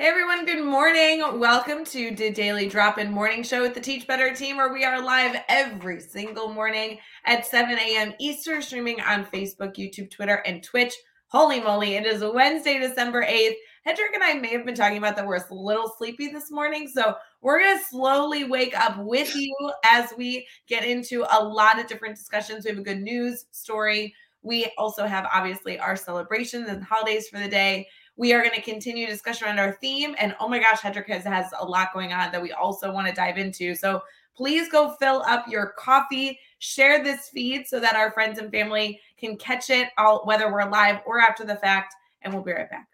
Hey everyone, good morning. Welcome to the Daily Drop-In Morning Show with the Teach Better team, where we are live every single morning at 7 a.m. Eastern, streaming on Facebook, YouTube, Twitter, and Twitch. Holy moly, it is Wednesday, December 8th. Hedreich and I may have been talking about that we're a little sleepy this morning, so we're going to slowly wake up with you as we get into a lot of different discussions. We have a good news story. We also have, obviously, our celebrations and holidays for the day. We are going to continue discussion around our theme. And oh my gosh, Hedreich has a lot going on that we also want to dive into. So please go fill up your coffee, share this feed so that our friends and family can catch it all, whether we're live or after the fact. And we'll be right back.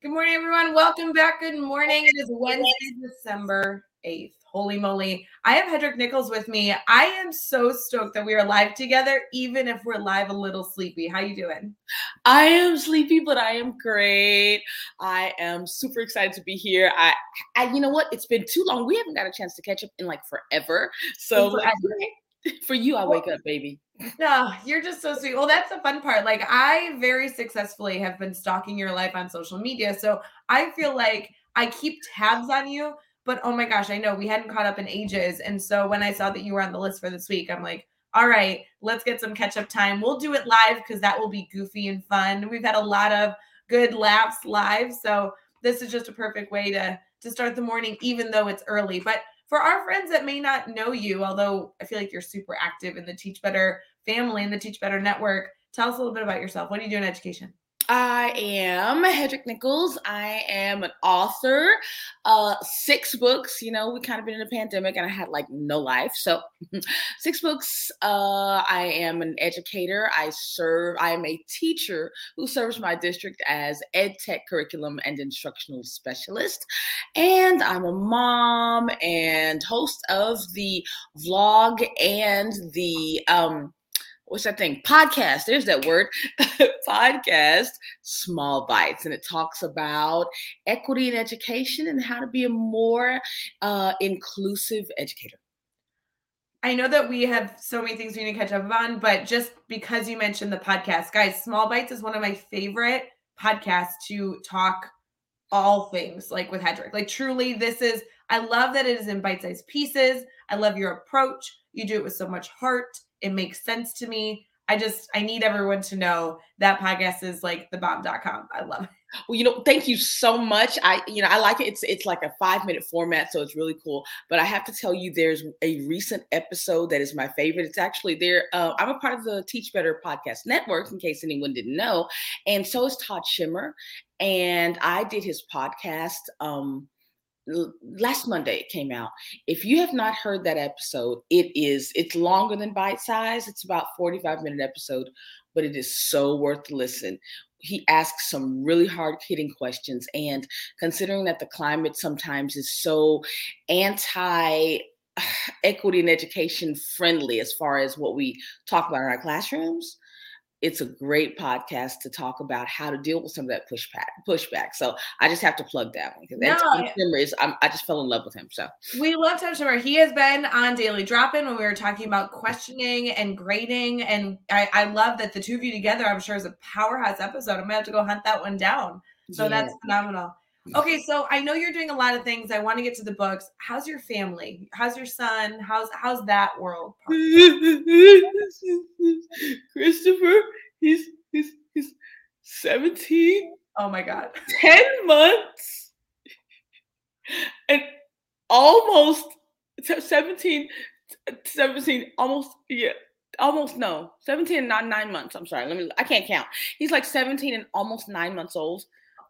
Good morning, everyone. Welcome back. Good morning. It is Wednesday, December 8th. Holy moly. I have Hedreich Nichols with me. I am so stoked that we are live together, even if we're live a little sleepy. How you doing? I am sleepy, but I am great. I am super excited to be here. I you know what? It's been too long. We haven't got a chance to catch up in like forever. So for you, I wake up, baby. No, you're just so sweet. Well, that's the fun part. Like, I very successfully have been stalking your life on social media. So I feel like I keep tabs on you, but oh my gosh, I know we hadn't caught up in ages. And so when I saw that you were on the list for this week, I'm like, all right, let's get some catch up time. We'll do it live because that will be goofy and fun. We've had a lot of good laughs live. So this is just a perfect way to start the morning, even though it's early. But for our friends that may not know you, although I feel like you're super active in the Teach Better family and the Teach Better network, tell us a little bit about yourself. What do you do in education? I am Hedreich Nichols. I am an author, 6 books. You know, we kind of been in a pandemic and I had like no life. So 6 books. I am an educator. I am a teacher who serves my district as EdTech curriculum and instructional specialist. And I'm a mom and host of the vlog and the, what's that thing? Podcast. There's that word. Podcast, Small Bites. And it talks about equity in education and how to be a more inclusive educator. I know that we have so many things we need to catch up on, but just because you mentioned the podcast, guys, Small Bites is one of my favorite podcasts to talk all things like with Hedreich. Like truly, I love that it is in bite-sized pieces. I love your approach. You do it with so much heart. It makes sense to me. I need everyone to know that podcast is like the bomb.com. I love it. Well, you know, thank you so much. I like it. It's like a 5-minute format, so it's really cool. But I have to tell you, there's a recent episode that is my favorite. It's actually there. I'm a part of the Teach Better podcast network, in case anyone didn't know. And so is Todd Shimmer. And I did his podcast, last Monday it came out. If you have not heard that episode, it's longer than bite size. It's about 45-minute episode, but it is so worth the listen. He asks some really hard-hitting questions. And considering that the climate sometimes is so anti-equity and education friendly as far as what we talk about in our classrooms, it's a great podcast to talk about how to deal with some of that pushback. So I just have to plug that one because I just fell in love with him. So we love Todd Shimmer. He has been on Daily Drop-In when we were talking about questioning and grading. And I love that the two of you together, I'm sure, is a powerhouse episode. I'm going to have to go hunt that one down. So yeah. That's phenomenal. Okay. So I know you're doing a lot of things. I want to get to the books. How's your family? How's your son? How's that world? Christopher, he's 17. Oh my God. 10 months and almost 17 and 9 months. I'm sorry. I can't count. He's like 17 and almost 9 months old.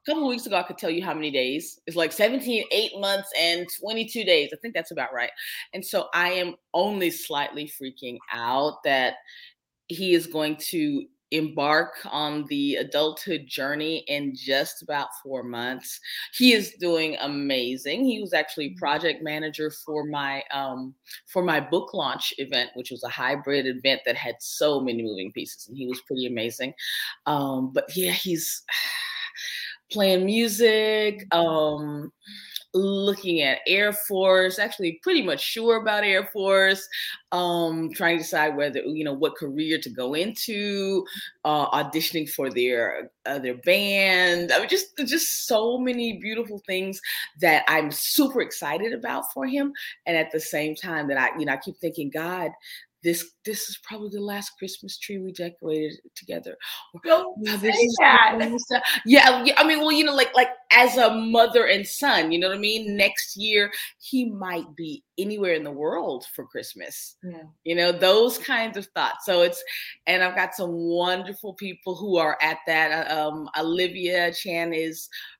A couple of weeks ago, I could tell you how many days. It's like 17, 8 months, and 22 days. I think that's about right. And so I am only slightly freaking out that he is going to embark on the adulthood journey in just about 4 months. He is doing amazing. He was actually project manager for my book launch event, which was a hybrid event that had so many moving pieces, and he was pretty amazing. But yeah, he's playing music, looking at Air Force, actually pretty much sure about Air Force, trying to decide whether, you know, what career to go into, auditioning for their band. I mean, just so many beautiful things that I'm super excited about for him. And at the same time that I keep thinking, God, this is probably the last Christmas tree we decorated together. Yeah, I mean, well, you know, like as a mother and son, you know what I mean? Next year, he might be anywhere in the world for Christmas. Yeah. You know, those kinds of thoughts. So and I've got some wonderful people who are at that. Olivia Chan,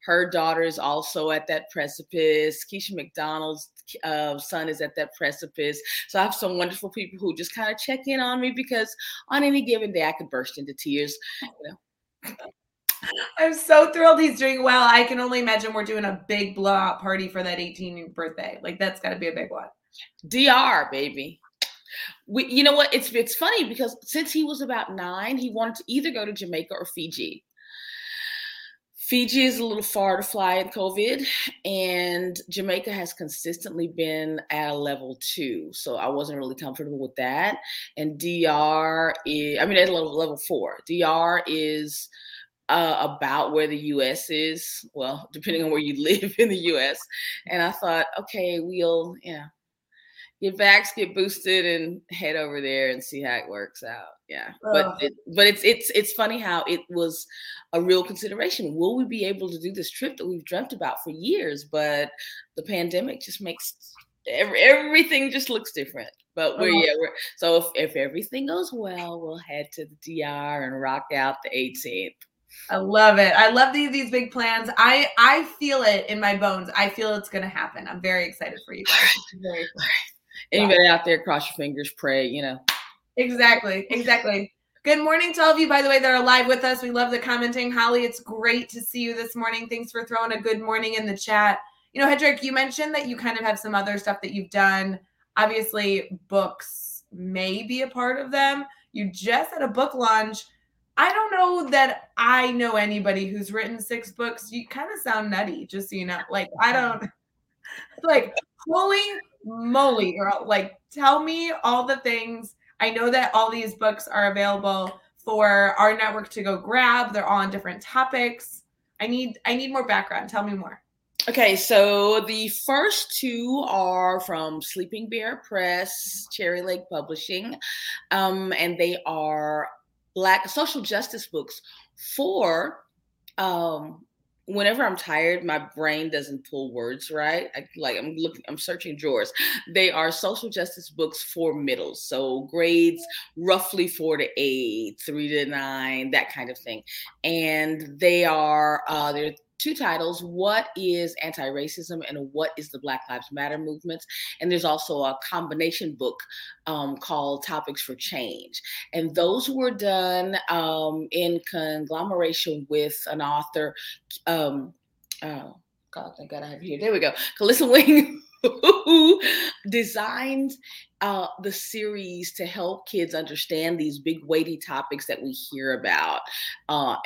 her daughter is also at that precipice. Keisha McDonald's son is at that precipice. So I have some wonderful people who just kind of check in on me, because on any given day I could burst into tears. You know. I'm so thrilled he's doing well. I can only imagine we're doing a big blowout party for that 18th birthday. Like, that's got to be a big one. DR, baby. You know what? It's funny because since he was about 9, he wanted to either go to Jamaica or Fiji. Fiji is a little far to fly in COVID, and Jamaica has consistently been at a level 2. So I wasn't really comfortable with that. And DR is, I mean, at level 4. DR is about where the U.S. is. Well, depending on where you live in the U.S. And I thought, okay, we'll, yeah, get vaxxed, get boosted, and head over there and see how it works out. Yeah, but it's funny how it was a real consideration. Will we be able to do this trip that we've dreamt about for years? But the pandemic just makes everything just looks different. But we're so if everything goes well, we'll head to the DR and rock out the 18th. I love it. I love these big plans. I feel it in my bones. I feel it's going to happen. I'm very excited for you guys. Very excited. Anybody out there, cross your fingers, pray, you know. Exactly. Good morning to all of you, by the way, that are live with us. We love the commenting. Holly, it's great to see you this morning. Thanks for throwing a good morning in the chat. You know, Hedreich, you mentioned that you kind of have some other stuff that you've done. Obviously, books may be a part of them. You just had a book launch. I don't know that I know anybody who's written 6 books. You kind of sound nutty, just so you know. Like, I don't, like, holy moly, girl. Like, tell me all the things. I know that all these books are available for our network to go grab. They're all on different topics. I need more background. Tell me more. Okay, so the first 2 are from Sleeping Bear Press, Cherry Lake Publishing, and they are Black social justice books for whenever I'm tired, my brain doesn't pull words right. I'm searching drawers. They are social justice books for middles. So grades roughly 4 to 8, 3 to 9, that kind of thing. And they are, they're 2 titles, What is Anti-Racism and What is the Black Lives Matter Movement? And there's also a combination book called Topics for Change. And those were done in conglomeration with an author, thank God I have it here. There we go. Calissa Wing, who designed the series to help kids understand these big weighty topics that we hear about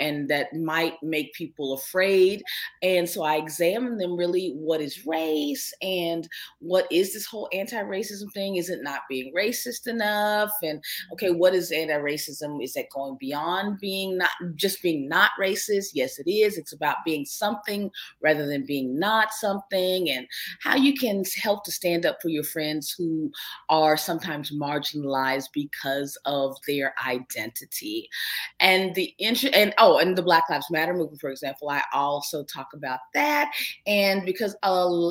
and that might make people afraid. And so I examined them really, what is race and what is this whole anti-racism thing? Is it not being racist enough? And okay, what is anti-racism? Is that going beyond being not racist? Yes, it is. It's about being something rather than being not something, and how you can help to stand up for your friends who are sometimes marginalized because of their identity. And and the Black Lives Matter movement, for example, I also talk about that. And because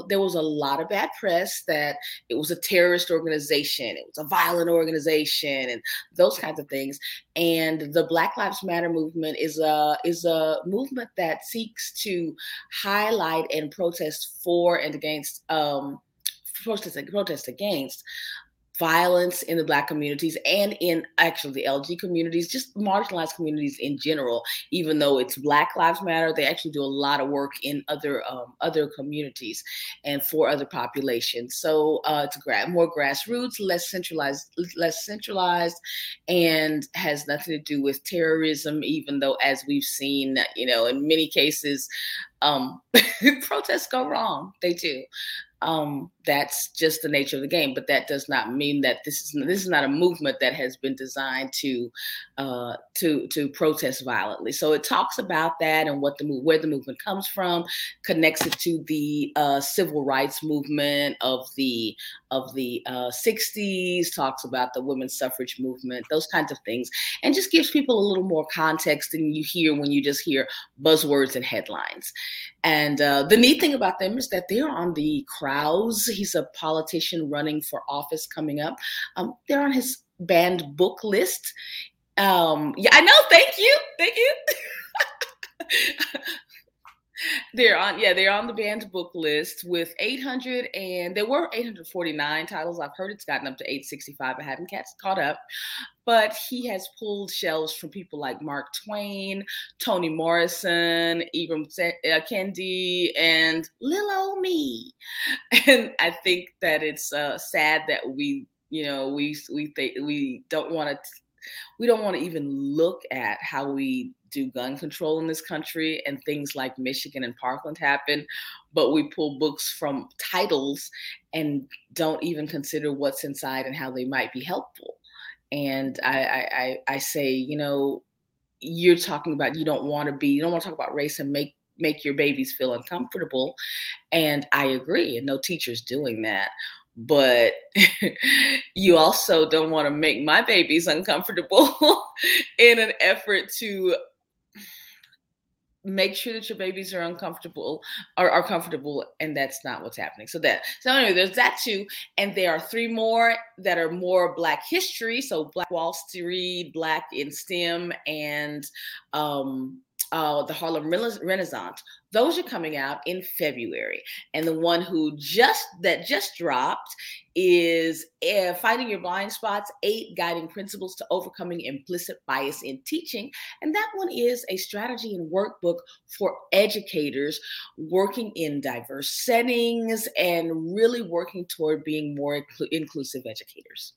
there was a lot of bad press that it was a terrorist organization, it was a violent organization, and those kinds of things. And the Black Lives Matter movement is a movement that seeks to highlight and protest for and against violence in the Black communities and in actually the LG communities, just marginalized communities in general. Even though it's Black Lives Matter, they actually do a lot of work in other communities and for other populations. So it's more grassroots, less centralized, and has nothing to do with terrorism, even though, as we've seen, in many cases, protests go wrong. They do. That's just the nature of the game, but that does not mean that this is not a movement that has been designed to protest violently. So it talks about that and where the movement comes from, connects it to the civil rights movement of the 60s, talks about the women's suffrage movement, those kinds of things, and just gives people a little more context than you hear when you just hear buzzwords and headlines. And the neat thing about them is that they're on the Krause. He's a politician running for office coming up. They're on his banned book list. Yeah, I know. Thank you. They're on the banned book list with 800, and there were 849 titles. I've heard it's gotten up to 865. I haven't caught up. But he has pulled shelves from people like Mark Twain, Toni Morrison, Ibram Kendi, and Lil' Ol' Me. And I think that it's sad that we don't want to even look at how we do gun control in this country, and things like Michigan and Parkland happen, but we pull books from titles and don't even consider what's inside and how they might be helpful. And I say, you're talking about, you don't want to talk about race and make your babies feel uncomfortable. And I agree, and no teacher's doing that. But you also don't want to make my babies uncomfortable in an effort to make sure that your babies are uncomfortable, are comfortable, and that's not what's happening. So anyway, there's that too. And there are three more that are more Black history. So Black Wall Street, Black in STEM, and the Harlem Renaissance. Those are coming out in February. And the one that just dropped is Fighting Your Blind Spots, 8 Guiding Principles to Overcoming Implicit Bias in Teaching. And that one is a strategy and workbook for educators working in diverse settings and really working toward being more inclusive educators.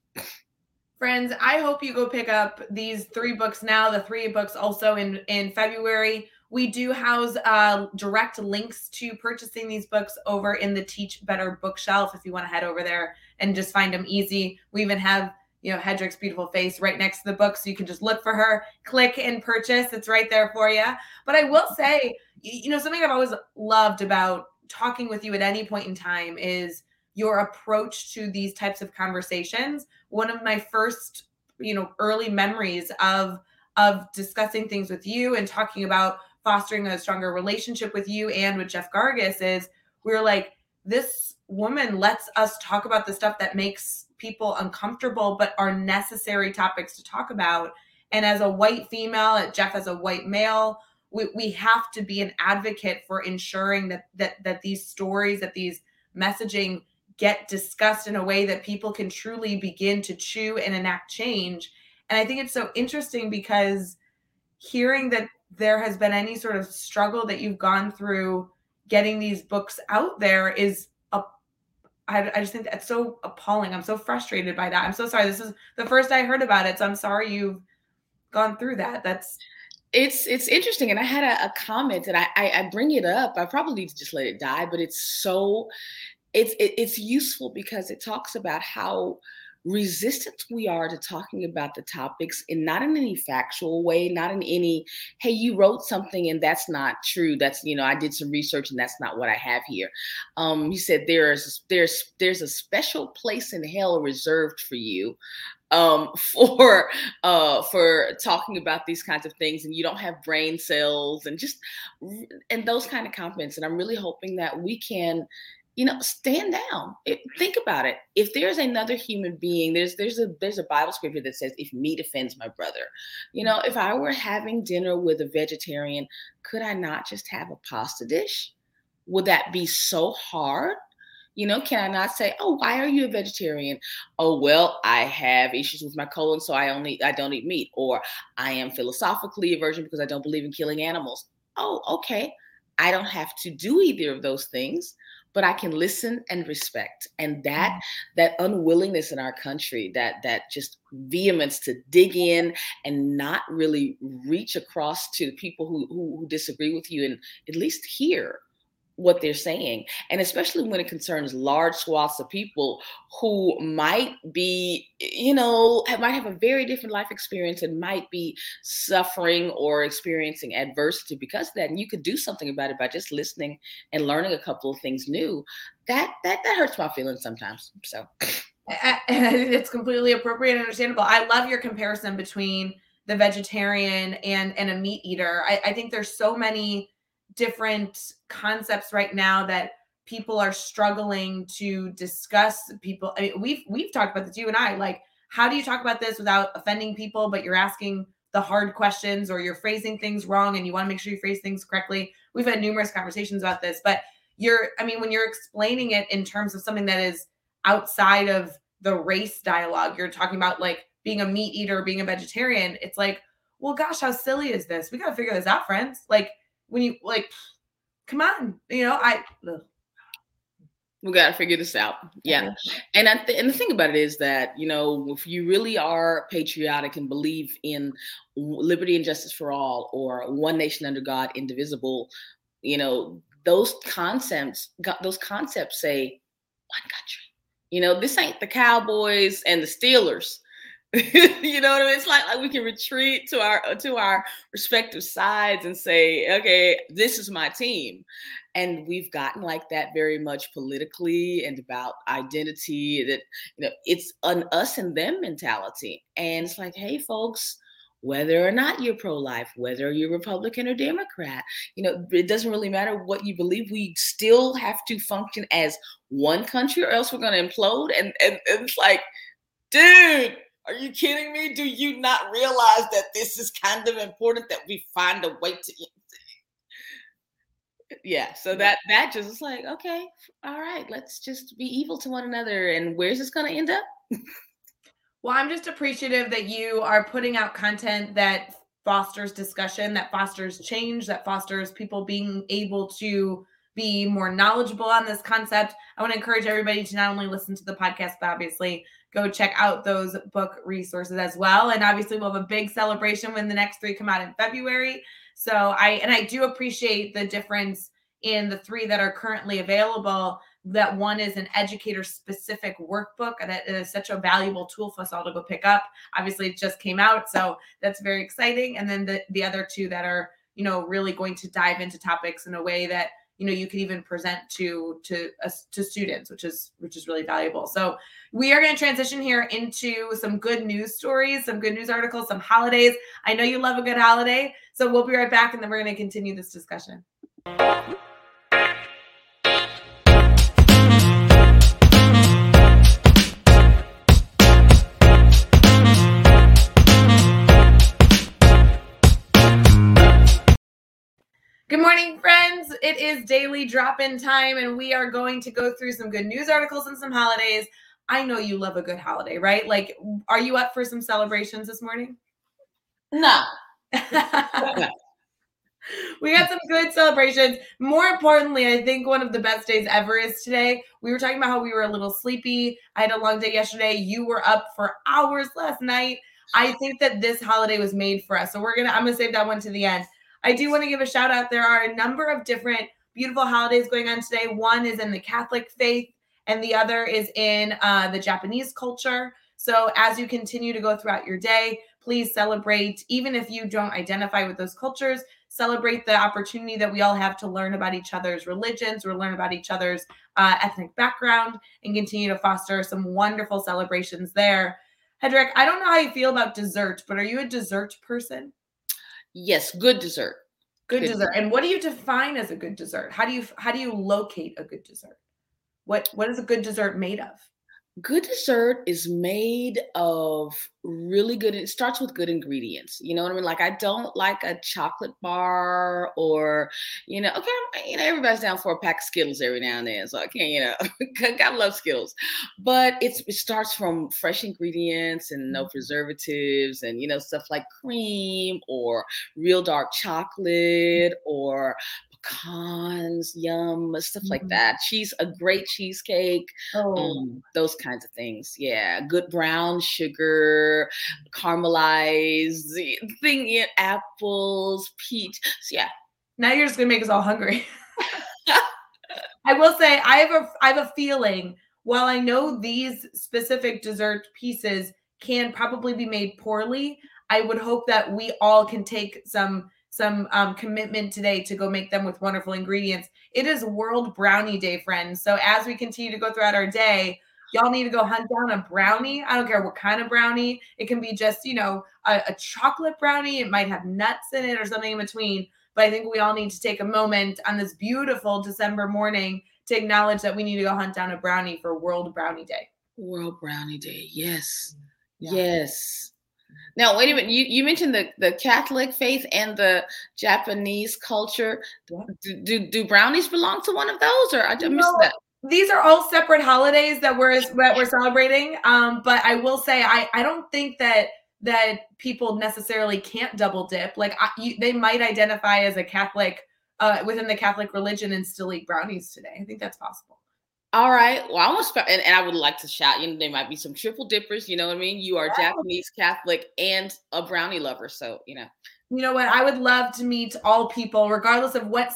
Friends, I hope you go pick up these 3 books now, the 3 books also in February. We do house direct links to purchasing these books over in the Teach Better bookshelf if you want to head over there and just find them easy. We even have, Hedrich's beautiful face right next to the book, so you can just look for her, click and purchase. It's right there for you. But I will say, something I've always loved about talking with you at any point in time is your approach to these types of conversations. One of my first, early memories of discussing things with you and talking about fostering a stronger relationship with you and with Jeff Gargas is we were like, this woman lets us talk about the stuff that makes people uncomfortable, but are necessary topics to talk about. And as a white female, Jeff as a white male, we have to be an advocate for ensuring that these stories, that these messaging get discussed in a way that people can truly begin to chew and enact change. And I think it's so interesting because hearing that there has been any sort of struggle that you've gone through getting these books out there is, I just think that's so appalling. I'm so frustrated by that. I'm so sorry. This is the first I heard about it. So I'm sorry you've gone through that. It's interesting. And I had a comment and I bring it up. I probably need to just let it die, but it's useful because it talks about how resistant we are to talking about the topics, and not in any factual way, not in any, hey, you wrote something and that's not true. That's, I did some research and that's not what I have here. He said, there's a special place in hell reserved for you. For talking about these kinds of things, and you don't have brain cells and those kind of comments. And I'm really hoping that we can, stand down. Think about it. If there's another human being, there's a Bible scripture that says, if meat offends my brother, if I were having dinner with a vegetarian, could I not just have a pasta dish? Would that be so hard? You know, can I not say, oh, why are you a vegetarian? Oh, well, I have issues with my colon, so I don't eat meat. Or I am philosophically a virgin because I don't believe in killing animals. Oh, okay. I don't have to do either of those things, but I can listen and respect. And that unwillingness in our country, that just vehemence to dig in and not really reach across to people who disagree with you and at least hear what they're saying. And especially when it concerns large swaths of people who might be, you know, might have a very different life experience and might be suffering or experiencing adversity because of that. And you could do something about it by just listening and learning a couple of things new. That hurts my feelings sometimes. So I think it's completely appropriate and understandable. I love your comparison between the vegetarian and a meat eater. I think there's so many different concepts right now that people are struggling to discuss. People, I mean, we've talked about this, you and I, like, how do you talk about this without offending people, but you're asking the hard questions or you're phrasing things wrong and you want to make sure you phrase things correctly. We've had numerous conversations about this, but when you're explaining it in terms of something that is outside of the race dialogue, you're talking about like being a meat eater, being a vegetarian. It's like, well, gosh, how silly is this? We got to figure this out, friends. Like, when you like, come on, we got to figure this out. Yeah. And and the thing about it is that, you know, if you really are patriotic and believe in liberty and justice for all, or one nation under God, indivisible, you know, those concepts say one country. You know, this ain't the Cowboys and the Steelers. You know what I mean? It's like we can retreat to our respective sides and say, okay, this is my team. And we've gotten like that very much politically and about identity, that, you know, it's an us and them mentality. And it's like, hey folks, whether or not you're pro-life, whether you're Republican or Democrat, you know, it doesn't really matter what you believe. We still have to function as one country or else we're going to implode. And it's like, dude, are you kidding me? Do you not realize that this is kind of important that we find a way to? Yeah. So that just is like, okay, all right, let's just be evil to one another. And where's this going to end up? Well, I'm just appreciative that you are putting out content that fosters discussion, that fosters change, that fosters people being able to be more knowledgeable on this concept. I want to encourage everybody to not only listen to the podcast, but obviously go check out those book resources as well. And obviously we'll have a big celebration when the next three come out in February. So I do appreciate the difference in the three that are currently available, that one is an educator-specific workbook that is such a valuable tool for us all to go pick up. Obviously it just came out, so that's very exciting. And then the other two that are, you know, really going to dive into topics in a way that, you know, you could even present to students, which is really valuable. So we are going to transition here into some good news stories, some good news articles, some holidays. I know you love a good holiday. So we'll be right back, and then we're going to continue this discussion. Good morning, friends. It is daily drop-in time, and we are going to go through some good news articles and some holidays. I know you love a good holiday, right? Like, are you up for some celebrations this morning? No. We got some good celebrations. More importantly, I think one of the best days ever is today. We were talking about how we were a little sleepy. I had a long day yesterday. You were up for hours last night. I think that this holiday was made for us. So I'm going to save that one to the end. I do want to give a shout out. There are a number of different beautiful holidays going on today. One is in the Catholic faith, and the other is in the Japanese culture. So as you continue to go throughout your day, please celebrate. Even if you don't identify with those cultures, celebrate the opportunity that we all have to learn about each other's religions or learn about each other's ethnic background, and continue to foster some wonderful celebrations there. Hedreich, I don't know how you feel about dessert, but are you a dessert person? Yes, good dessert. Good dessert. And what do you define as a good dessert? How do you locate a good dessert? What is a good dessert made of? Good dessert is made of really good, it starts with good ingredients. You know what I mean? Like, I don't like a chocolate bar or, you know, okay, you know, everybody's down for a pack of Skittles every now and then. So I can't, you know, God love Skittles. But it starts from fresh ingredients and no preservatives and, you know, stuff like cream or real dark chocolate or pecans, yum, stuff like that. A great cheesecake, those kinds of things. Yeah, good brown sugar, caramelized thing, apples, peach. So, yeah. Now you're just gonna make us all hungry. I will say I have a feeling. While I know these specific dessert pieces can probably be made poorly, I would hope that we all can take some commitment today to go make them with wonderful ingredients. It is World Brownie Day, friends. So as we continue to go throughout our day, y'all need to go hunt down a brownie. I don't care what kind of brownie. It can be just, you know, a chocolate brownie. It might have nuts in it or something in between. But I think we all need to take a moment on this beautiful December morning to acknowledge that we need to go hunt down a brownie for World Brownie Day. World Brownie Day. Yes. Yeah. Yes. Now, wait a minute. You mentioned the Catholic faith and the Japanese culture. Do brownies belong to one of those, or I just missed that? These are all separate holidays that we're celebrating. But I will say I don't think that people necessarily can't double dip. Like they might identify as a Catholic within the Catholic religion and still eat brownies today. I think that's possible. All right. Well, I want to, and I would like to shout, you know, there might be some triple dippers. You know what I mean? You are Japanese, Catholic, and a brownie lover. So, you know. You know what? I would love to meet all people, regardless of what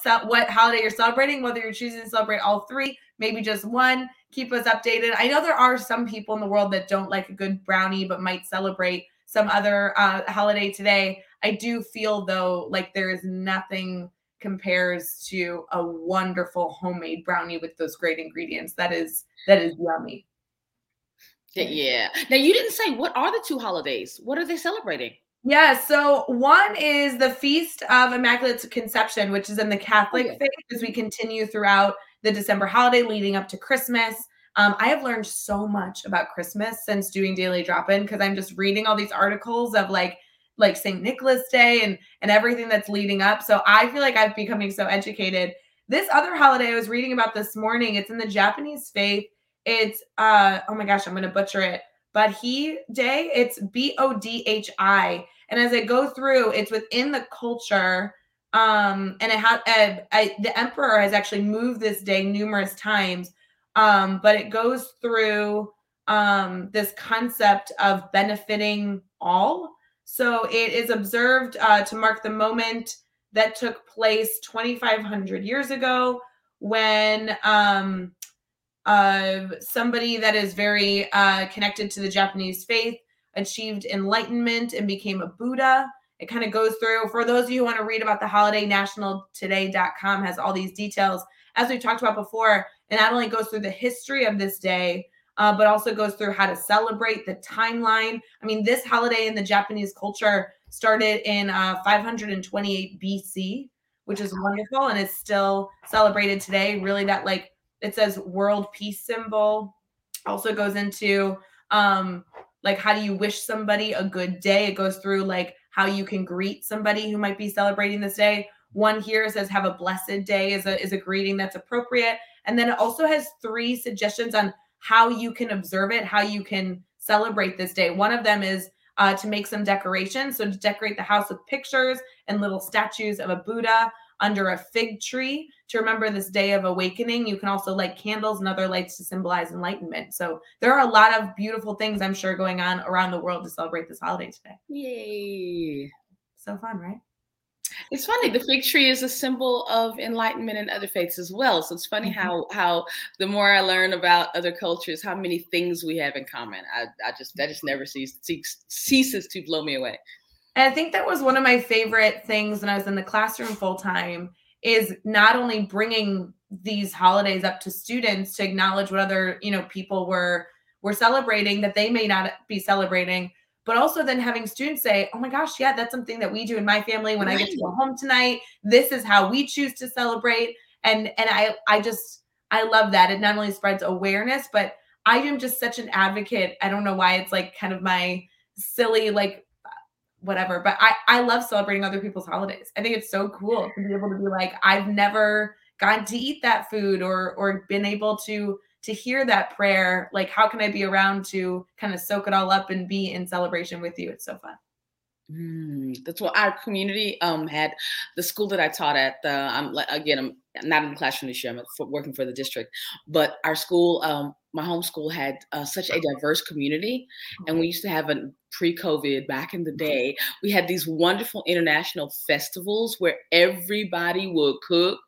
holiday you're celebrating, whether you're choosing to celebrate all three, maybe just one. Keep us updated. I know there are some people in the world that don't like a good brownie, but might celebrate some other holiday today. I do feel, though, like there is nothing compares to a wonderful homemade brownie with those great ingredients. That is yummy. Yeah. Now, you didn't say, what are the two holidays? What are they celebrating? Yeah. So one is the Feast of Immaculate Conception, which is in the Catholic faith as we continue throughout the December holiday leading up to Christmas. I have learned so much about Christmas since doing Daily Drop-In, because I'm just reading all these articles of like St. Nicholas Day and everything that's leading up. So I feel like I've becoming so educated. This other holiday I was reading about this morning, it's in the Japanese faith. It's, oh my gosh, I'm going to butcher it. Bodhi Day, it's B-O-D-H-I. And as I go through, it's within the culture. And it has the emperor has actually moved this day numerous times. But it goes through this concept of benefiting all. So it is observed to mark the moment that took place 2,500 years ago when somebody that is very connected to the Japanese faith achieved enlightenment and became a Buddha. It kind of goes through. For those of you who want to read about the holiday, nationaltoday.com has all these details. As we've talked about before, it not only goes through the history of this day, but also goes through how to celebrate the timeline. I mean, this holiday in the Japanese culture started in 528 BC, which is wonderful, and it's still celebrated today. Really, that like it says world peace symbol. Also goes into like, how do you wish somebody a good day? It goes through like how you can greet somebody who might be celebrating this day. One here says have a blessed day is a greeting that's appropriate, and then it also has three suggestions on how you can observe it, how you can celebrate this day. One of them is to make some decorations. So to decorate the house with pictures and little statues of a Buddha under a fig tree to remember this day of awakening. You can also light candles and other lights to symbolize enlightenment. So there are a lot of beautiful things, I'm sure, going on around the world to celebrate this holiday today. Yay. So fun, right? It's funny. The fig tree is a symbol of enlightenment in other faiths as well. So it's funny how the more I learn about other cultures, how many things we have in common. I just never ceases to blow me away. And I think that was one of my favorite things when I was in the classroom full time, is not only bringing these holidays up to students to acknowledge what other, you know, people were celebrating that they may not be celebrating, but also then having students say, oh my gosh, yeah, that's something that we do in my family. When I get to go home tonight, this is how we choose to celebrate. And I love that. It not only spreads awareness, but I am just such an advocate. I don't know why, it's like kind of my silly, like whatever, but I love celebrating other people's holidays. I think it's so cool to be able to be like, I've never gotten to eat that food or been able to hear that prayer. Like, how can I be around to kind of soak it all up and be in celebration with you? It's so fun. That's what our community had. The school that I taught at, I'm not in the classroom this year, I'm working for the district, but our school, my homeschool had such a diverse community. And we used to have a pre-COVID back in the day, we had these wonderful international festivals where everybody would cook.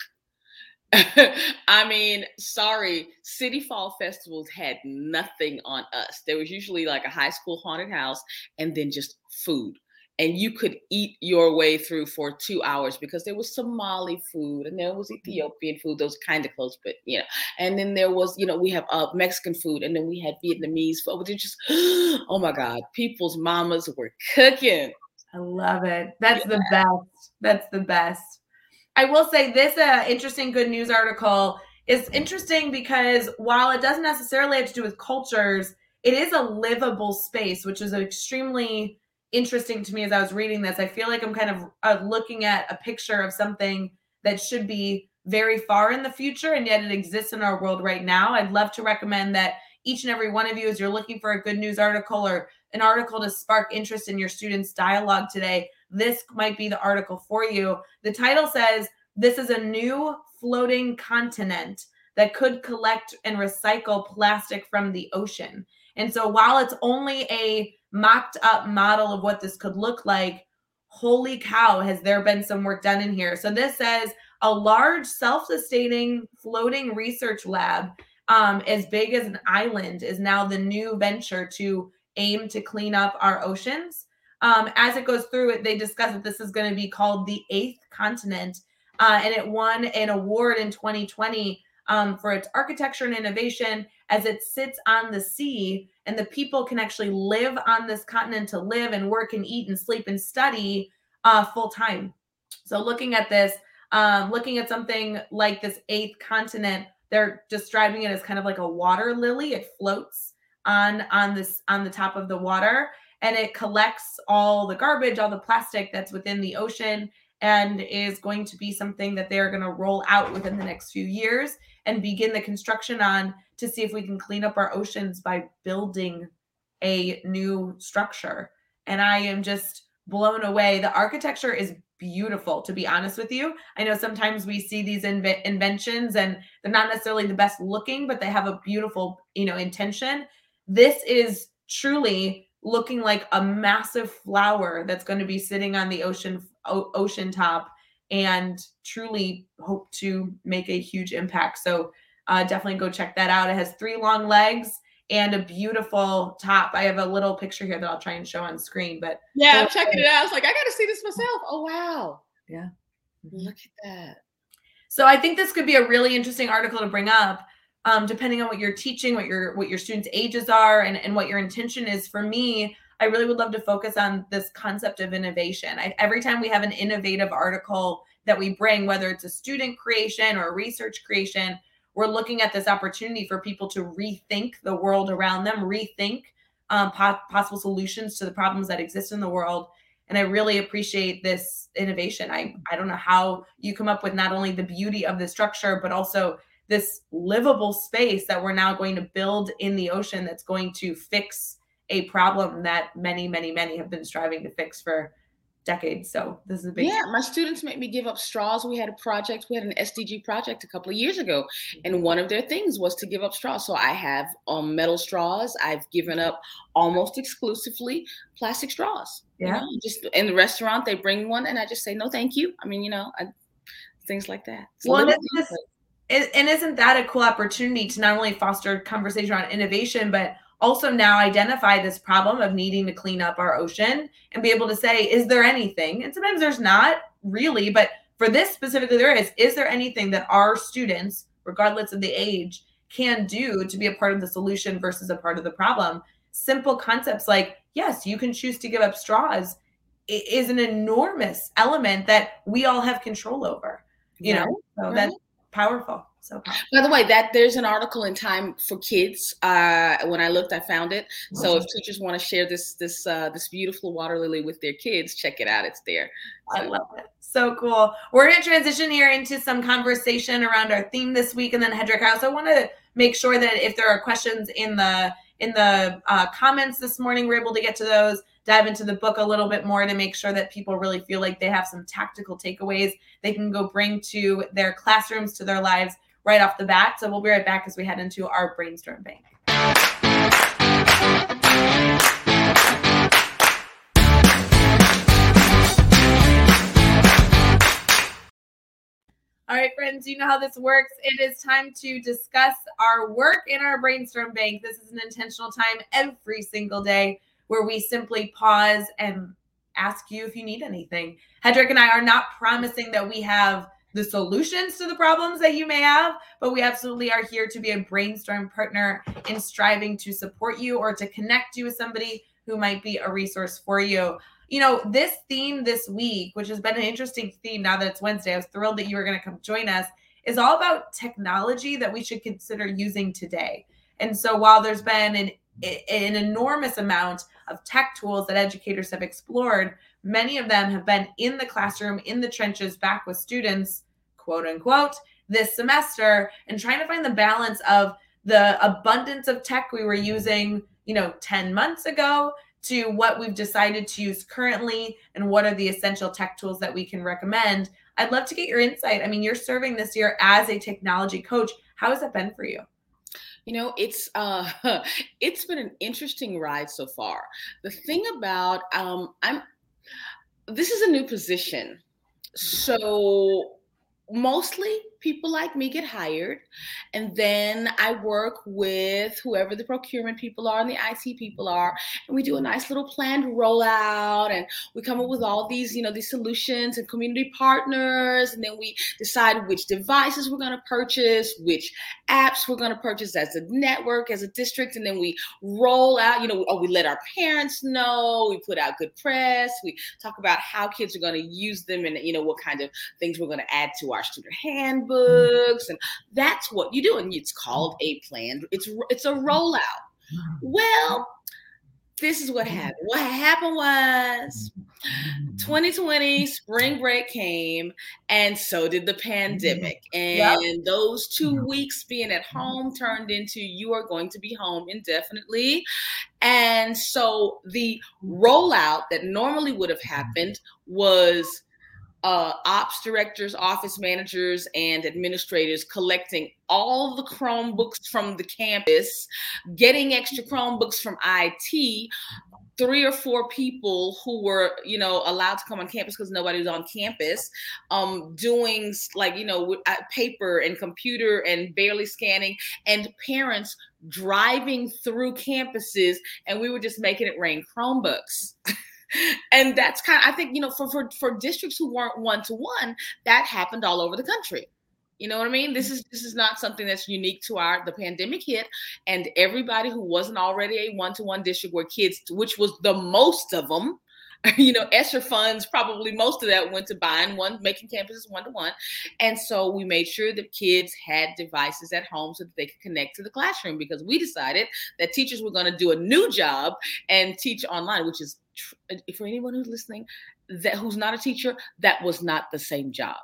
I mean, sorry, City Fall festivals had nothing on us. There was usually like a high school haunted house and then just food. And you could eat your way through for 2 hours because there was Somali food and there was Ethiopian food. Those kind of close, but you know. And then there was, you know, we have Mexican food, and then we had Vietnamese food. They're just, oh my God, people's mamas were cooking. I love it. That's the best. That's the best. I will say this interesting good news article is interesting because while it doesn't necessarily have to do with cultures, it is a livable space, which is extremely interesting to me. As I was reading this, I feel like I'm kind of looking at a picture of something that should be very far in the future, and yet it exists in our world right now. I'd love to recommend that each and every one of you, as you're looking for a good news article or an article to spark interest in your students' dialogue today, this might be the article for you. The title says, "This is a new floating continent that could collect and recycle plastic from the ocean." And so while it's only a mocked up model of what this could look like, holy cow, has there been some work done in here. So this says a large self-sustaining floating research lab as big as an island is now the new venture to aim to clean up our oceans. As it goes through it, they discuss that this is going to be called the Eighth Continent, and it won an award in 2020 for its architecture and innovation, as it sits on the sea and the people can actually live on this continent to live and work and eat and sleep and study full time. So looking at this, looking at something like this Eighth Continent, they're describing it as kind of like a water lily. It floats on the top of the water, and it collects all the garbage, all the plastic that's within the ocean, and is going to be something that they're going to roll out within the next few years and begin the construction on, to see if we can clean up our oceans by building a new structure. And I am just blown away. The architecture is beautiful, to be honest with you. I know sometimes we see these inventions and they're not necessarily the best looking, but they have a beautiful, you know, intention. This is truly looking like a massive flower that's going to be sitting on the ocean top, and truly hope to make a huge impact. So definitely go check that out. It has 3 long legs and a beautiful top. I have a little picture here that I'll try and show on screen, but yeah, I'm checking it out. I was like, I got to see this myself. Oh, wow. Yeah. Look at that. So I think this could be a really interesting article to bring up, depending on what you're teaching, what your students' ages are, and what your intention is. For me, I really would love to focus on this concept of innovation. Every time we have an innovative article that we bring, whether it's a student creation or a research creation, we're looking at this opportunity for people to rethink the world around them, rethink possible solutions to the problems that exist in the world. And I really appreciate this innovation. I don't know how you come up with not only the beauty of the structure, but also this livable space that we're now going to build in the ocean that's going to fix a problem that many, many, many have been striving to fix for decades. So this is a big thing. My students made me give up straws. We had an SDG project a couple of years ago, and one of their things was to give up straws. So I have metal straws. I've given up almost exclusively plastic straws. Yeah. You know, just in the restaurant, they bring one and I just say, no, thank you. I mean, you know, things like that. So well, and isn't that a cool opportunity to not only foster conversation around innovation, but also now identify this problem of needing to clean up our ocean and be able to say, is there anything? And sometimes there's not really, but for this specifically, there is there anything that our students, regardless of the age, can do to be a part of the solution versus a part of the problem? Simple concepts like, yes, you can choose to give up straws, is an enormous element that we all have control over, you know, so that's powerful. So powerful. By the way, that there's an article in Time for Kids. When I looked, I found it. Awesome. So if teachers want to share this beautiful water lily with their kids, check it out. It's there. So. I love it. So cool. We're going to transition here into some conversation around our theme this week. And then Hedreich, I also want to make sure that if there are questions in the comments this morning, we're able to get to those, dive into the book a little bit more to make sure that people really feel like they have some tactical takeaways they can go bring to their classrooms, to their lives right off the bat. So we'll be right back as we head into our brainstorm bank. All right, friends, you know how this works. It is time to discuss our work in our brainstorm bank. This is an intentional time every single day where we simply pause and ask you if you need anything. Hedreich and I are not promising that we have the solutions to the problems that you may have, but we absolutely are here to be a brainstorm partner in striving to support you or to connect you with somebody who might be a resource for you. You know, this theme this week, which has been an interesting theme now that it's Wednesday, I was thrilled that you were going to come join us, is all about technology that we should consider using today. And so while there's been an enormous amount of tech tools that educators have explored, many of them have been in the classroom, in the trenches, back with students, quote unquote, this semester, and trying to find the balance of the abundance of tech we were using, 10 months ago to what we've decided to use currently and what are the essential tech tools that we can recommend. I'd love to get your insight. I mean, you're serving this year as a technology coach. How has that been for you? It's been an interesting ride so far. The thing about, this is a new position. So mostly people like me get hired, and then I work with whoever the procurement people are and the IT people are, and we do a nice little planned rollout, and we come up with all these, these solutions and community partners, and then we decide which devices we're going to purchase, which apps we're going to purchase as a network, as a district, and then we roll out, we let our parents know, we put out good press, we talk about how kids are going to use them, and what kind of things we're going to add to our student handbook. Books, and that's what you do, and it's called a plan. It's a rollout. Well, this is what happened. What happened was 2020 spring break came, and so did the pandemic. And yep. Those 2 weeks being at home turned into you are going to be home indefinitely. And so the rollout that normally would have happened was ops directors, office managers, and administrators collecting all the Chromebooks from the campus, getting extra Chromebooks from IT, 3 or 4 people who were, allowed to come on campus because nobody was on campus, doing paper and computer and barely scanning, and parents driving through campuses, and we were just making it rain Chromebooks. And that's kind of, I think, for districts who weren't 1-to-1, that happened all over the country. You know what I mean? This is not something that's unique to the pandemic hit, and everybody who wasn't already a 1-to-1 district where kids, which was the most of them, ESSER funds, probably most of that went to buying making campuses 1-to-1. And so we made sure that kids had devices at home so that they could connect to the classroom, because we decided that teachers were going to do a new job and teach online, which is, for anyone who's listening, who's not a teacher, that was not the same job.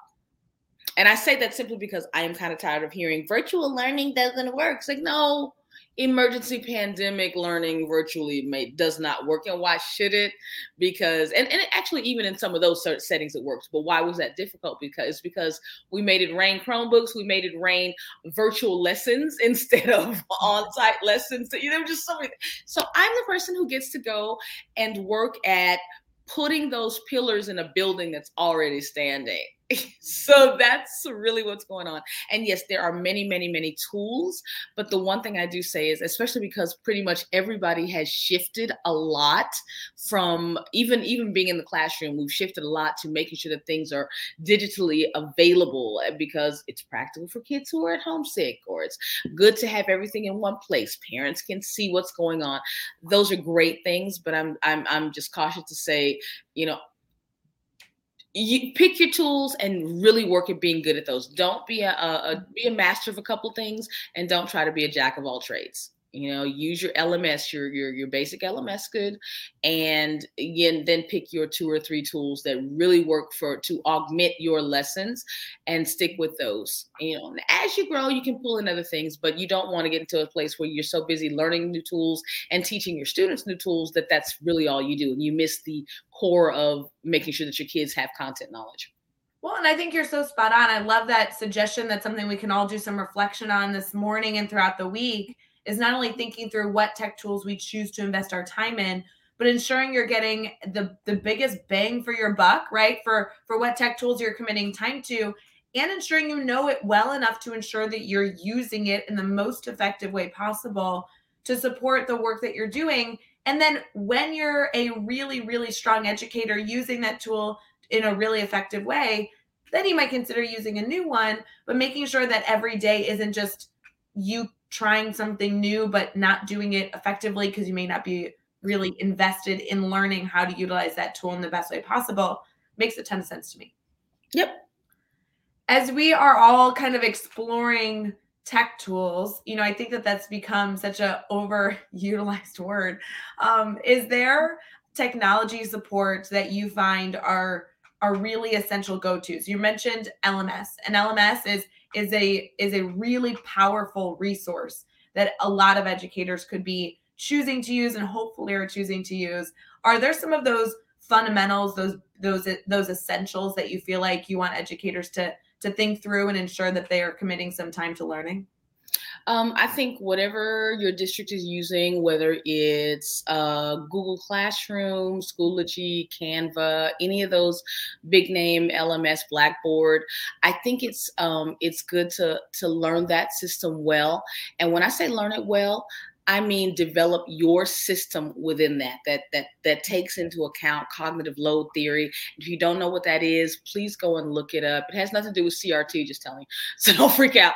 And I say that simply because I am kind of tired of hearing virtual learning doesn't work. It's like, no, emergency pandemic learning virtually does not work. And why should it? Because, and it actually, even in some of those settings, it works. But why was that difficult? Because we made it rain Chromebooks. We made it rain virtual lessons instead of on-site lessons. There were just so many. So I'm the person who gets to go and work at putting those pillars in a building that's already standing. So that's really what's going on. And yes, there are many, many, many tools. But the one thing I do say is, especially because pretty much everybody has shifted a lot from even being in the classroom, we've shifted a lot to making sure that things are digitally available because it's practical for kids who are at home sick, or it's good to have everything in one place. Parents can see what's going on. Those are great things, but I'm just cautious to say, you pick your tools and really work at being good at those. Don't be a master of a couple things, and don't try to be a jack of all trades. You know, use your LMS, your basic LMS good, and again, then pick your 2 or 3 tools that really work to augment your lessons, and stick with those. You know, and as you grow, you can pull in other things, but you don't want to get into a place where you're so busy learning new tools and teaching your students new tools that that's really all you do, and you miss the core of making sure that your kids have content knowledge. Well, and I think you're so spot on. I love that suggestion. That's something we can all do some reflection on this morning and throughout the week. Is not only thinking through what tech tools we choose to invest our time in, but ensuring you're getting the biggest bang for your buck, right? For what tech tools you're committing time to, and ensuring you know it well enough to ensure that you're using it in the most effective way possible to support the work that you're doing. And then when you're a really, really strong educator using that tool in a really effective way, then you might consider using a new one, but making sure that every day isn't just you trying something new, but not doing it effectively because you may not be really invested in learning how to utilize that tool in the best way possible. Makes a ton of sense to me. Yep. As we are all kind of exploring tech tools, you know, I think that that's become such an overutilized word. Is there technology support that you find are really essential go-tos? You mentioned LMS, and LMS is a really powerful resource that a lot of educators could be choosing to use and hopefully are choosing to use. Are there some of those fundamentals, those essentials that you feel like you want educators to think through and ensure that they are committing some time to learning? I think whatever your district is using, whether it's Google Classroom, Schoology, Canva, any of those big name LMS, Blackboard, I think it's good to learn that system well. And when I say learn it well, I mean, develop your system within that takes into account cognitive load theory. If you don't know what that is, please go and look it up. It has nothing to do with CRT, just telling you. So don't freak out.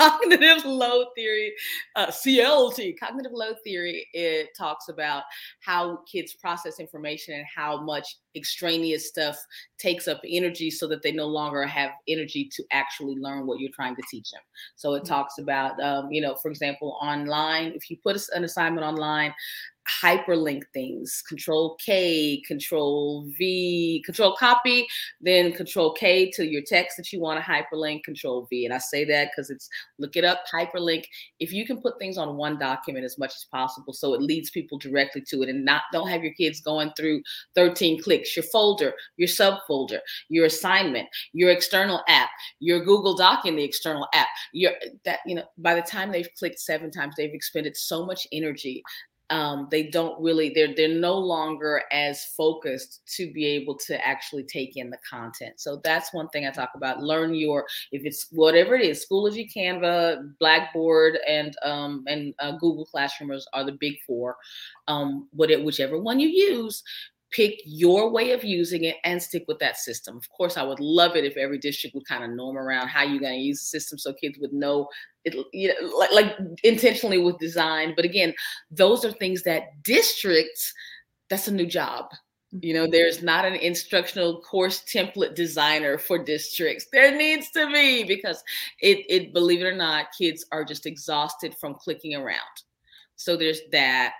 Cognitive load theory, CLT, cognitive load theory, it talks about how kids process information and how much extraneous stuff takes up energy so that they no longer have energy to actually learn what you're trying to teach them. So it talks about, for example, online, if you put an assignment online, hyperlink things, control K, control V, control copy, then control K to your text that you want to hyperlink, control V. And I say that because it's look it up, hyperlink. If you can put things on one document as much as possible, so it leads people directly to it and don't have your kids going through 13 clicks, your folder, your subfolder, your assignment, your external app, your Google Doc in the external app, by the time they've clicked 7 times, they've expended so much energy. They don't really, they're no longer as focused to be able to actually take in the content. So that's one thing I talk about. Learn if it's whatever it is, Schoology, Canva, Blackboard, and Google Classroom are the big 4. Whichever one you use, pick your way of using it and stick with that system. Of course, I would love it if every district would kind of norm around how you're going to use the system so kids would know it, like intentionally with design. But again, those are things that districts, that's a new job. You know, there's not an instructional course template designer for districts. There needs to be, because it believe it or not, kids are just exhausted from clicking around. So there's that.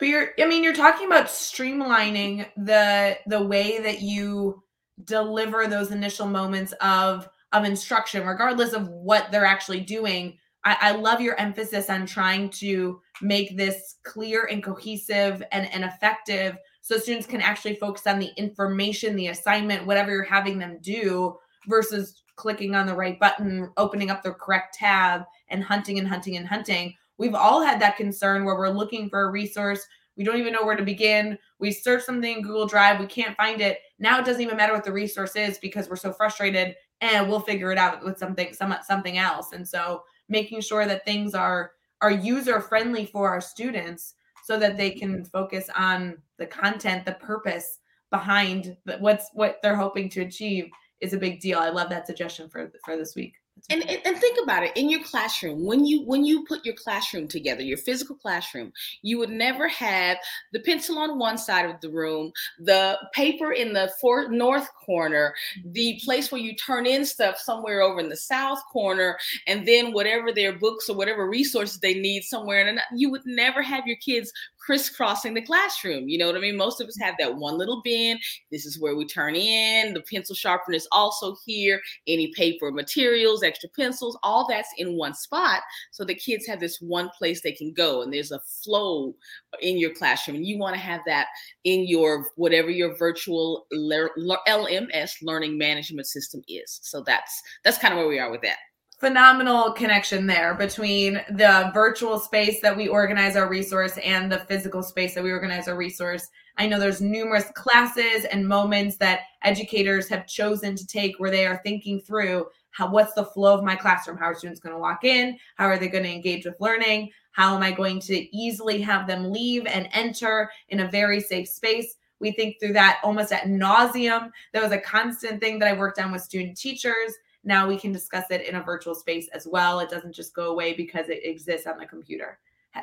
But you're talking about streamlining the way that you deliver those initial moments of instruction, regardless of what they're actually doing. I love your emphasis on trying to make this clear and cohesive and effective so students can actually focus on the information, the assignment, whatever you're having them do, versus clicking on the right button, opening up the correct tab, and hunting. We've all had that concern where we're looking for a resource. We don't even know where to begin. We search something in Google Drive. We can't find it. Now it doesn't even matter what the resource is because we're so frustrated, and we'll figure it out with something else. And so making sure that things are user-friendly for our students so that they can focus on the content, the purpose behind what they're hoping to achieve is a big deal. I love that suggestion for this week. And think about it. In your classroom, when you put your classroom together, your physical classroom, you would never have the pencil on one side of the room, the paper in the north corner, the place where you turn in stuff somewhere over in the south corner, and then whatever their books or whatever resources they need somewhere. And you would never have your kids crisscrossing the classroom. You know what I mean? Most of us have that one little bin. This is where we turn in. The pencil sharpener is also here. Any paper, materials, extra pencils, all that's in one spot. So the kids have this one place they can go, and there's a flow in your classroom. And you want to have that in your, whatever your virtual LMS learning management system is. So that's kind of where we are with that. Phenomenal connection there between the virtual space that we organize our resource and the physical space that we organize our resource. I know there's numerous classes and moments that educators have chosen to take where they are thinking through what's the flow of my classroom? How are students going to walk in? How are they going to engage with learning? How am I going to easily have them leave and enter in a very safe space? We think through that almost ad nauseum. That was a constant thing that I worked on with student teachers. Now we can discuss it in a virtual space as well. It doesn't just go away because it exists on the computer.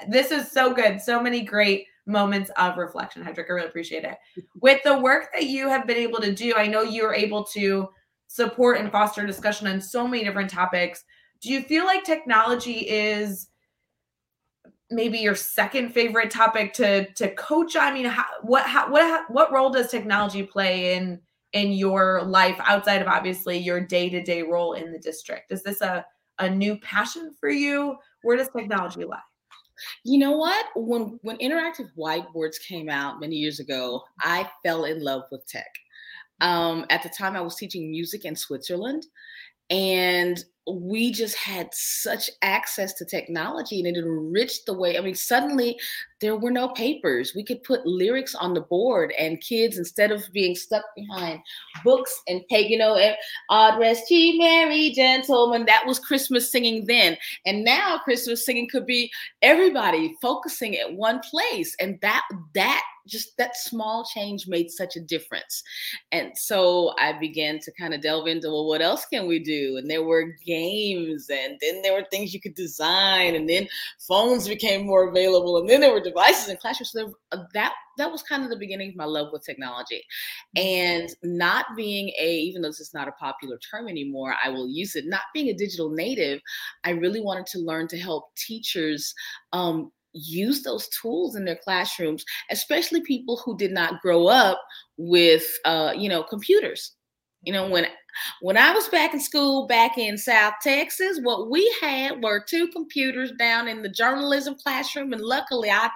This is so good. So many great moments of reflection, Hedreich. I really appreciate it. With the work that you have been able to do, I know you are able to support and foster discussion on so many different topics. Do you feel like technology is maybe your second favorite topic to coach? I mean, what role does technology play in your life outside of obviously your day-to-day role in the district? Is this a new passion for you? Where does technology lie? You know what? When interactive whiteboards came out many years ago, I fell in love with tech. At the time I was teaching music in Switzerland, and we just had such access to technology, and it enriched the way, I mean, suddenly there were no papers. We could put lyrics on the board, and kids, instead of being stuck behind books and pagan, you know, "Odd Rest Ye Merry Gentlemen," that was Christmas singing then. And now Christmas singing could be everybody focusing at one place. And that small change made such a difference. And so I began to kind of delve into, well, what else can we do? And there were games, and then there were things you could design, and then phones became more available, and then there were devices in classrooms. So that was kind of the beginning of my love with technology. And not being even though this is not a popular term anymore, I will use it, not being a digital native, I really wanted to learn to help teachers use those tools in their classrooms, especially people who did not grow up with, computers. You know, when I was back in school, back in South Texas, what we had were two computers down in the journalism classroom. And luckily I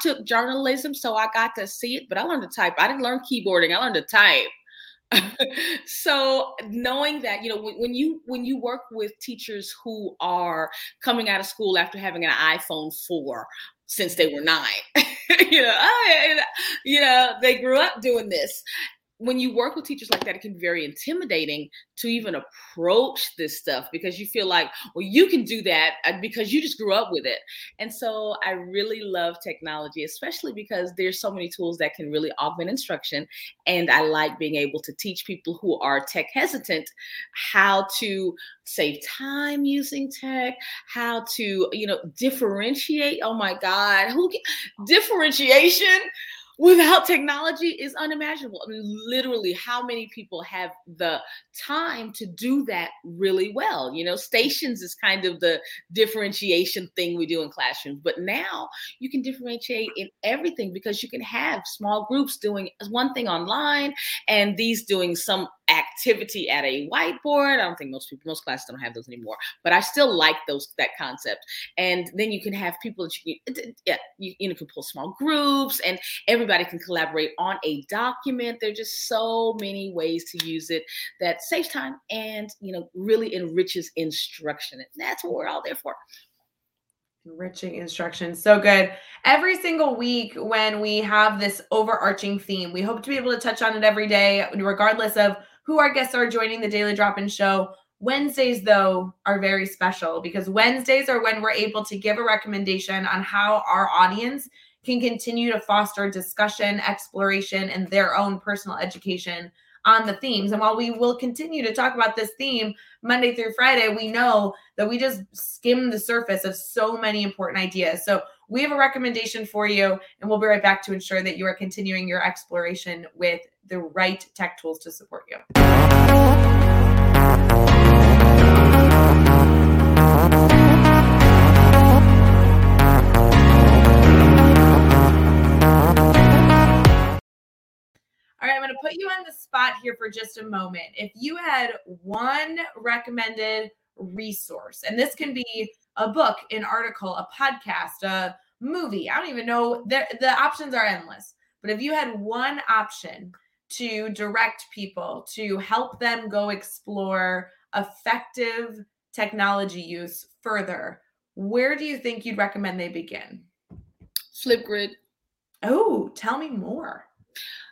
took journalism, so I got to see it, but I learned to type. I didn't learn keyboarding. I learned to type. So knowing that, you know, when you work with teachers who are coming out of school after having an iPhone 4 since they were 9, they grew up doing this. When you work with teachers like that, it can be very intimidating to even approach this stuff, because you feel like, well, you can do that because you just grew up with it. And so I really love technology, especially because there's so many tools that can really augment instruction. And I like being able to teach people who are tech hesitant how to save time using tech, how to, differentiate. Oh my God, differentiation without technology is unimaginable. I mean, literally, how many people have the time to do that really well? You know, stations is kind of the differentiation thing we do in classrooms. But now you can differentiate in everything, because you can have small groups doing one thing online and these doing some activity at a whiteboard. I don't think most classes don't have those anymore, but I still like that concept. And then you can have people that you can pull small groups, and everybody can collaborate on a document. There are just so many ways to use it that saves time and, really enriches instruction. And that's what we're all there for. Enriching instruction. So good. Every single week when we have this overarching theme, we hope to be able to touch on it every day, regardless of who our guests are joining the Daily Drop-In Show. Wednesdays, though, are very special, because Wednesdays are when we're able to give a recommendation on how our audience can continue to foster discussion, exploration, and their own personal education on the themes. And while we will continue to talk about this theme Monday through Friday, we know that we just skimmed the surface of so many important ideas. So we have a recommendation for you, and we'll be right back to ensure that you are continuing your exploration with the right tech tools to support you. All right, I'm going to put you on the spot here for just a moment. If you had one recommended resource, and this can be a book, an article, a podcast, a movie, I don't even know, the options are endless. But if you had one option to direct people to help them go explore effective technology use further, where do you think you'd recommend they begin? Flipgrid. Oh, tell me more.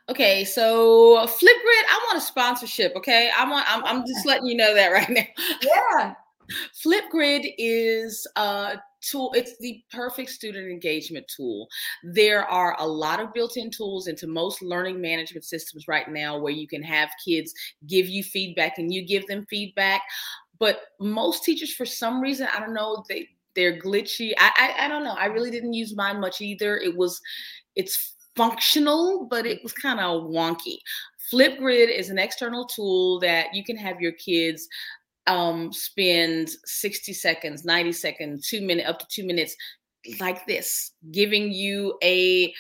Okay, so Flipgrid, I want a sponsorship, okay? I'm just letting you know that right now. Yeah. Flipgrid is a tool. It's the perfect student engagement tool. There are a lot of built-in tools into most learning management systems right now where you can have kids give you feedback and you give them feedback. But most teachers, for some reason, I don't know, they're glitchy. I don't know. I really didn't use mine much either. It's functional, but it was kind of wonky. Flipgrid is an external tool that you can have your kids spend 60 seconds, 90 seconds, 2 minutes, up to 2 minutes like this, giving you a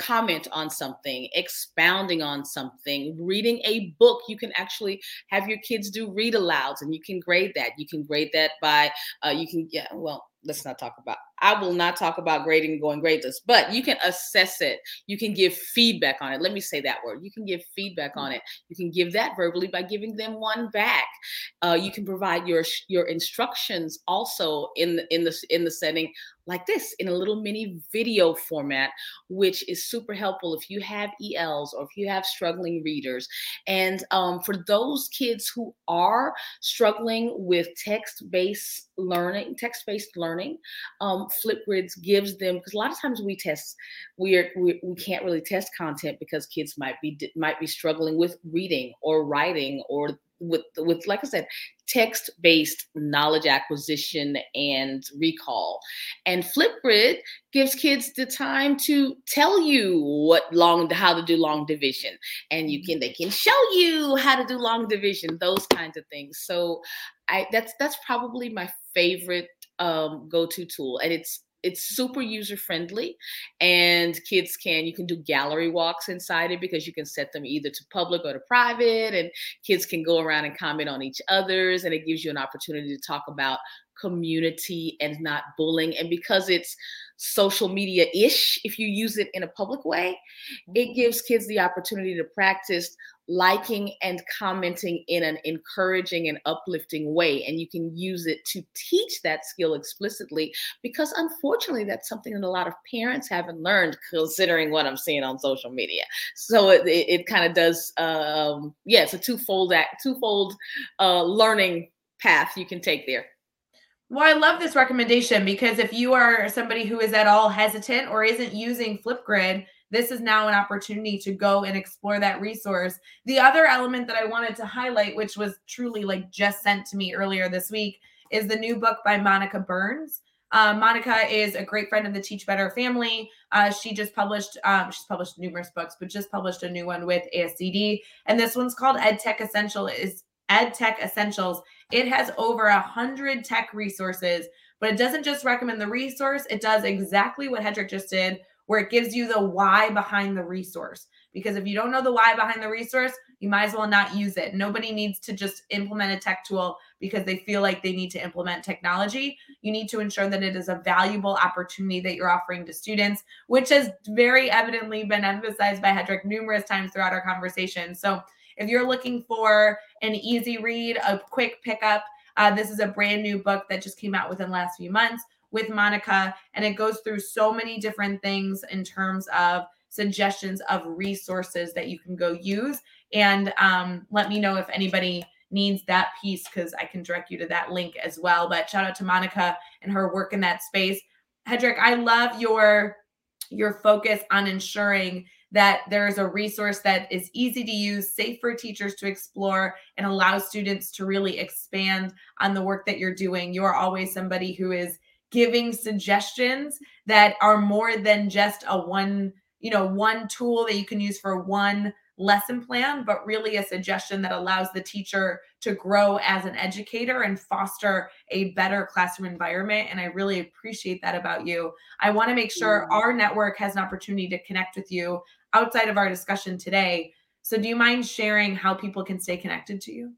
comment on something, expounding on something, reading a book. You can actually have your kids do read alouds, and you can grade that. You can grade that by, let's not talk about, I will not talk about grading going gradeless, but you can assess it. You can give feedback on it. Let me say that word. You can give feedback on it. You can give that verbally by giving them one back. You can provide your instructions also in the setting like this, in a little mini video format, which is super helpful if you have ELs or if you have struggling readers. And for those kids who are struggling with text-based learning, Flipgrid gives them, because a lot of times we can't really test content because kids might be struggling with reading or writing or with, like I said, text-based knowledge acquisition and recall. And Flipgrid gives kids the time to tell you how to do long division, and they can show you how to do long division, those kinds of things. So that's probably my favorite go-to tool, and it's super user friendly, and you can do gallery walks inside it because you can set them either to public or to private, and kids can go around and comment on each other's, and it gives you an opportunity to talk about community and not bullying. And because it's social media-ish, if you use it in a public way, it gives kids the opportunity to practice liking and commenting in an encouraging and uplifting way. And you can use it to teach that skill explicitly, because unfortunately, that's something that a lot of parents haven't learned, considering what I'm seeing on social media. So it kind of does, it's a twofold learning path you can take there. Well, I love this recommendation, because if you are somebody who is at all hesitant or isn't using Flipgrid, this is now an opportunity to go and explore that resource. The other element that I wanted to highlight, which was truly just sent to me earlier this week, is the new book by Monica Burns. Monica is a great friend of the Teach Better family. She's published numerous books, but just published a new one with ASCD. And this one's called EdTech Essentials. It has over 100 tech resources, but it doesn't just recommend the resource. It does exactly what Hedreich just did, where it gives you the why behind the resource. Because if you don't know the why behind the resource, you might as well not use it. Nobody needs to just implement a tech tool because they feel like they need to implement technology. You need to ensure that it is a valuable opportunity that you're offering to students, which has very evidently been emphasized by Hedreich numerous times throughout our conversation. So if you're looking for an easy read, a quick pickup, this is a brand new book that just came out within the last few months with Monica, and it goes through so many different things in terms of suggestions of resources that you can go use. And let me know if anybody needs that piece, because I can direct you to that link as well. But shout out to Monica and her work in that space. Hedreich, I love your focus on ensuring that there is a resource that is easy to use, safe for teachers to explore, and allows students to really expand on the work that you're doing. You are always somebody who is giving suggestions that are more than just a one tool that you can use for one lesson plan, but really a suggestion that allows the teacher to grow as an educator and foster a better classroom environment. And I really appreciate that about you. I want to make sure our network has an opportunity to connect with you outside of our discussion today. So do you mind sharing how people can stay connected to you?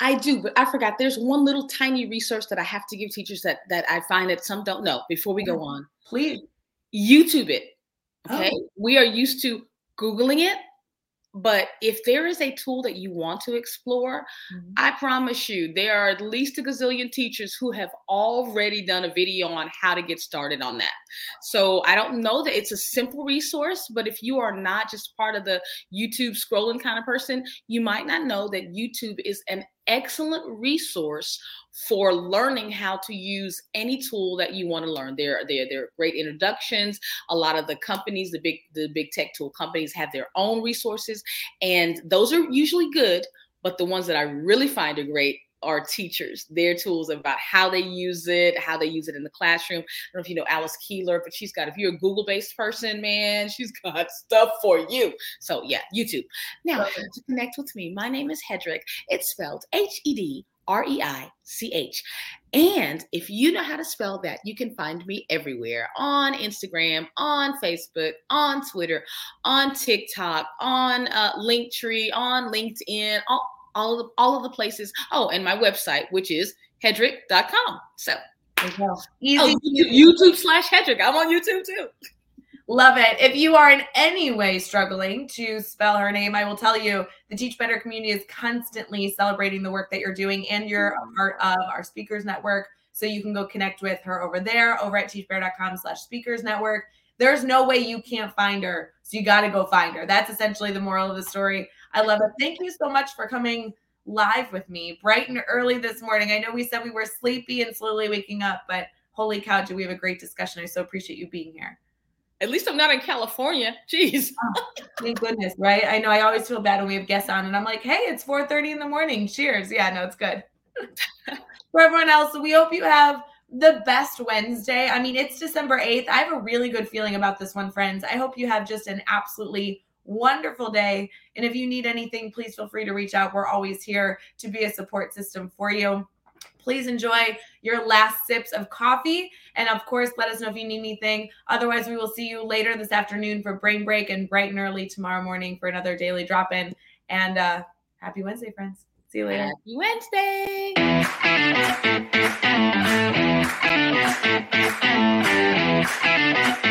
I do, but I forgot. There's one little tiny resource that I have to give teachers that I find that some don't know. Before we go on, please YouTube it. Okay. Oh. We are used to Googling it. But if there is a tool that you want to explore, mm-hmm. I promise you, there are at least a gazillion teachers who have already done a video on how to get started on that. So I don't know that it's a simple resource, but if you are not just part of the YouTube scrolling kind of person, you might not know that YouTube is an excellent resource for learning how to use any tool that you want to learn. There are great introductions. A lot of the companies, the big tech tool companies, have their own resources, and those are usually good. But the ones that I really find are great are teachers, their tools about how they use it in the classroom. I don't know if you know Alice Keeler, but she's got, if you're a Google-based person, man, she's got stuff for you. So yeah, YouTube. Now to connect with me, my name is Hedreich. It's spelled Hedreich. And if you know how to spell that, you can find me everywhere, on Instagram, on Facebook, on Twitter, on TikTok, on Linktree, on LinkedIn, all of the places. Oh, and my website, which is Hedreich.com. So YouTube/Hedreich. I'm on YouTube too. Love it. If you are in any way struggling to spell her name, I will tell you the Teach Better community is constantly celebrating the work that you're doing, and you're a part of our speakers network. So you can go connect with her over there, over at teachbetter.com/speakers network. There's no way you can't find her. So you got to go find her. That's essentially the moral of the story. I love it. Thank you so much for coming live with me bright and early this morning. I know we said we were sleepy and slowly waking up, but holy cow, did we have a great discussion. I so appreciate you being here. At least I'm not in California. Jeez. Oh, thank goodness, right? I know I always feel bad when we have guests on and I'm like, hey, it's 4:30 in the morning. Cheers. Yeah, no, it's good. For everyone else, we hope you have the best Wednesday. I mean, it's December 8th. I have a really good feeling about this one, friends. I hope you have just an absolutely wonderful day. And if you need anything, please feel free to reach out. We're always here to be a support system for you. Please enjoy your last sips of coffee. And of course, let us know if you need anything. Otherwise, we will see you later this afternoon for Brain Break, and bright and early tomorrow morning for another Daily Drop-In. And happy Wednesday, friends. See you later. Happy Wednesday.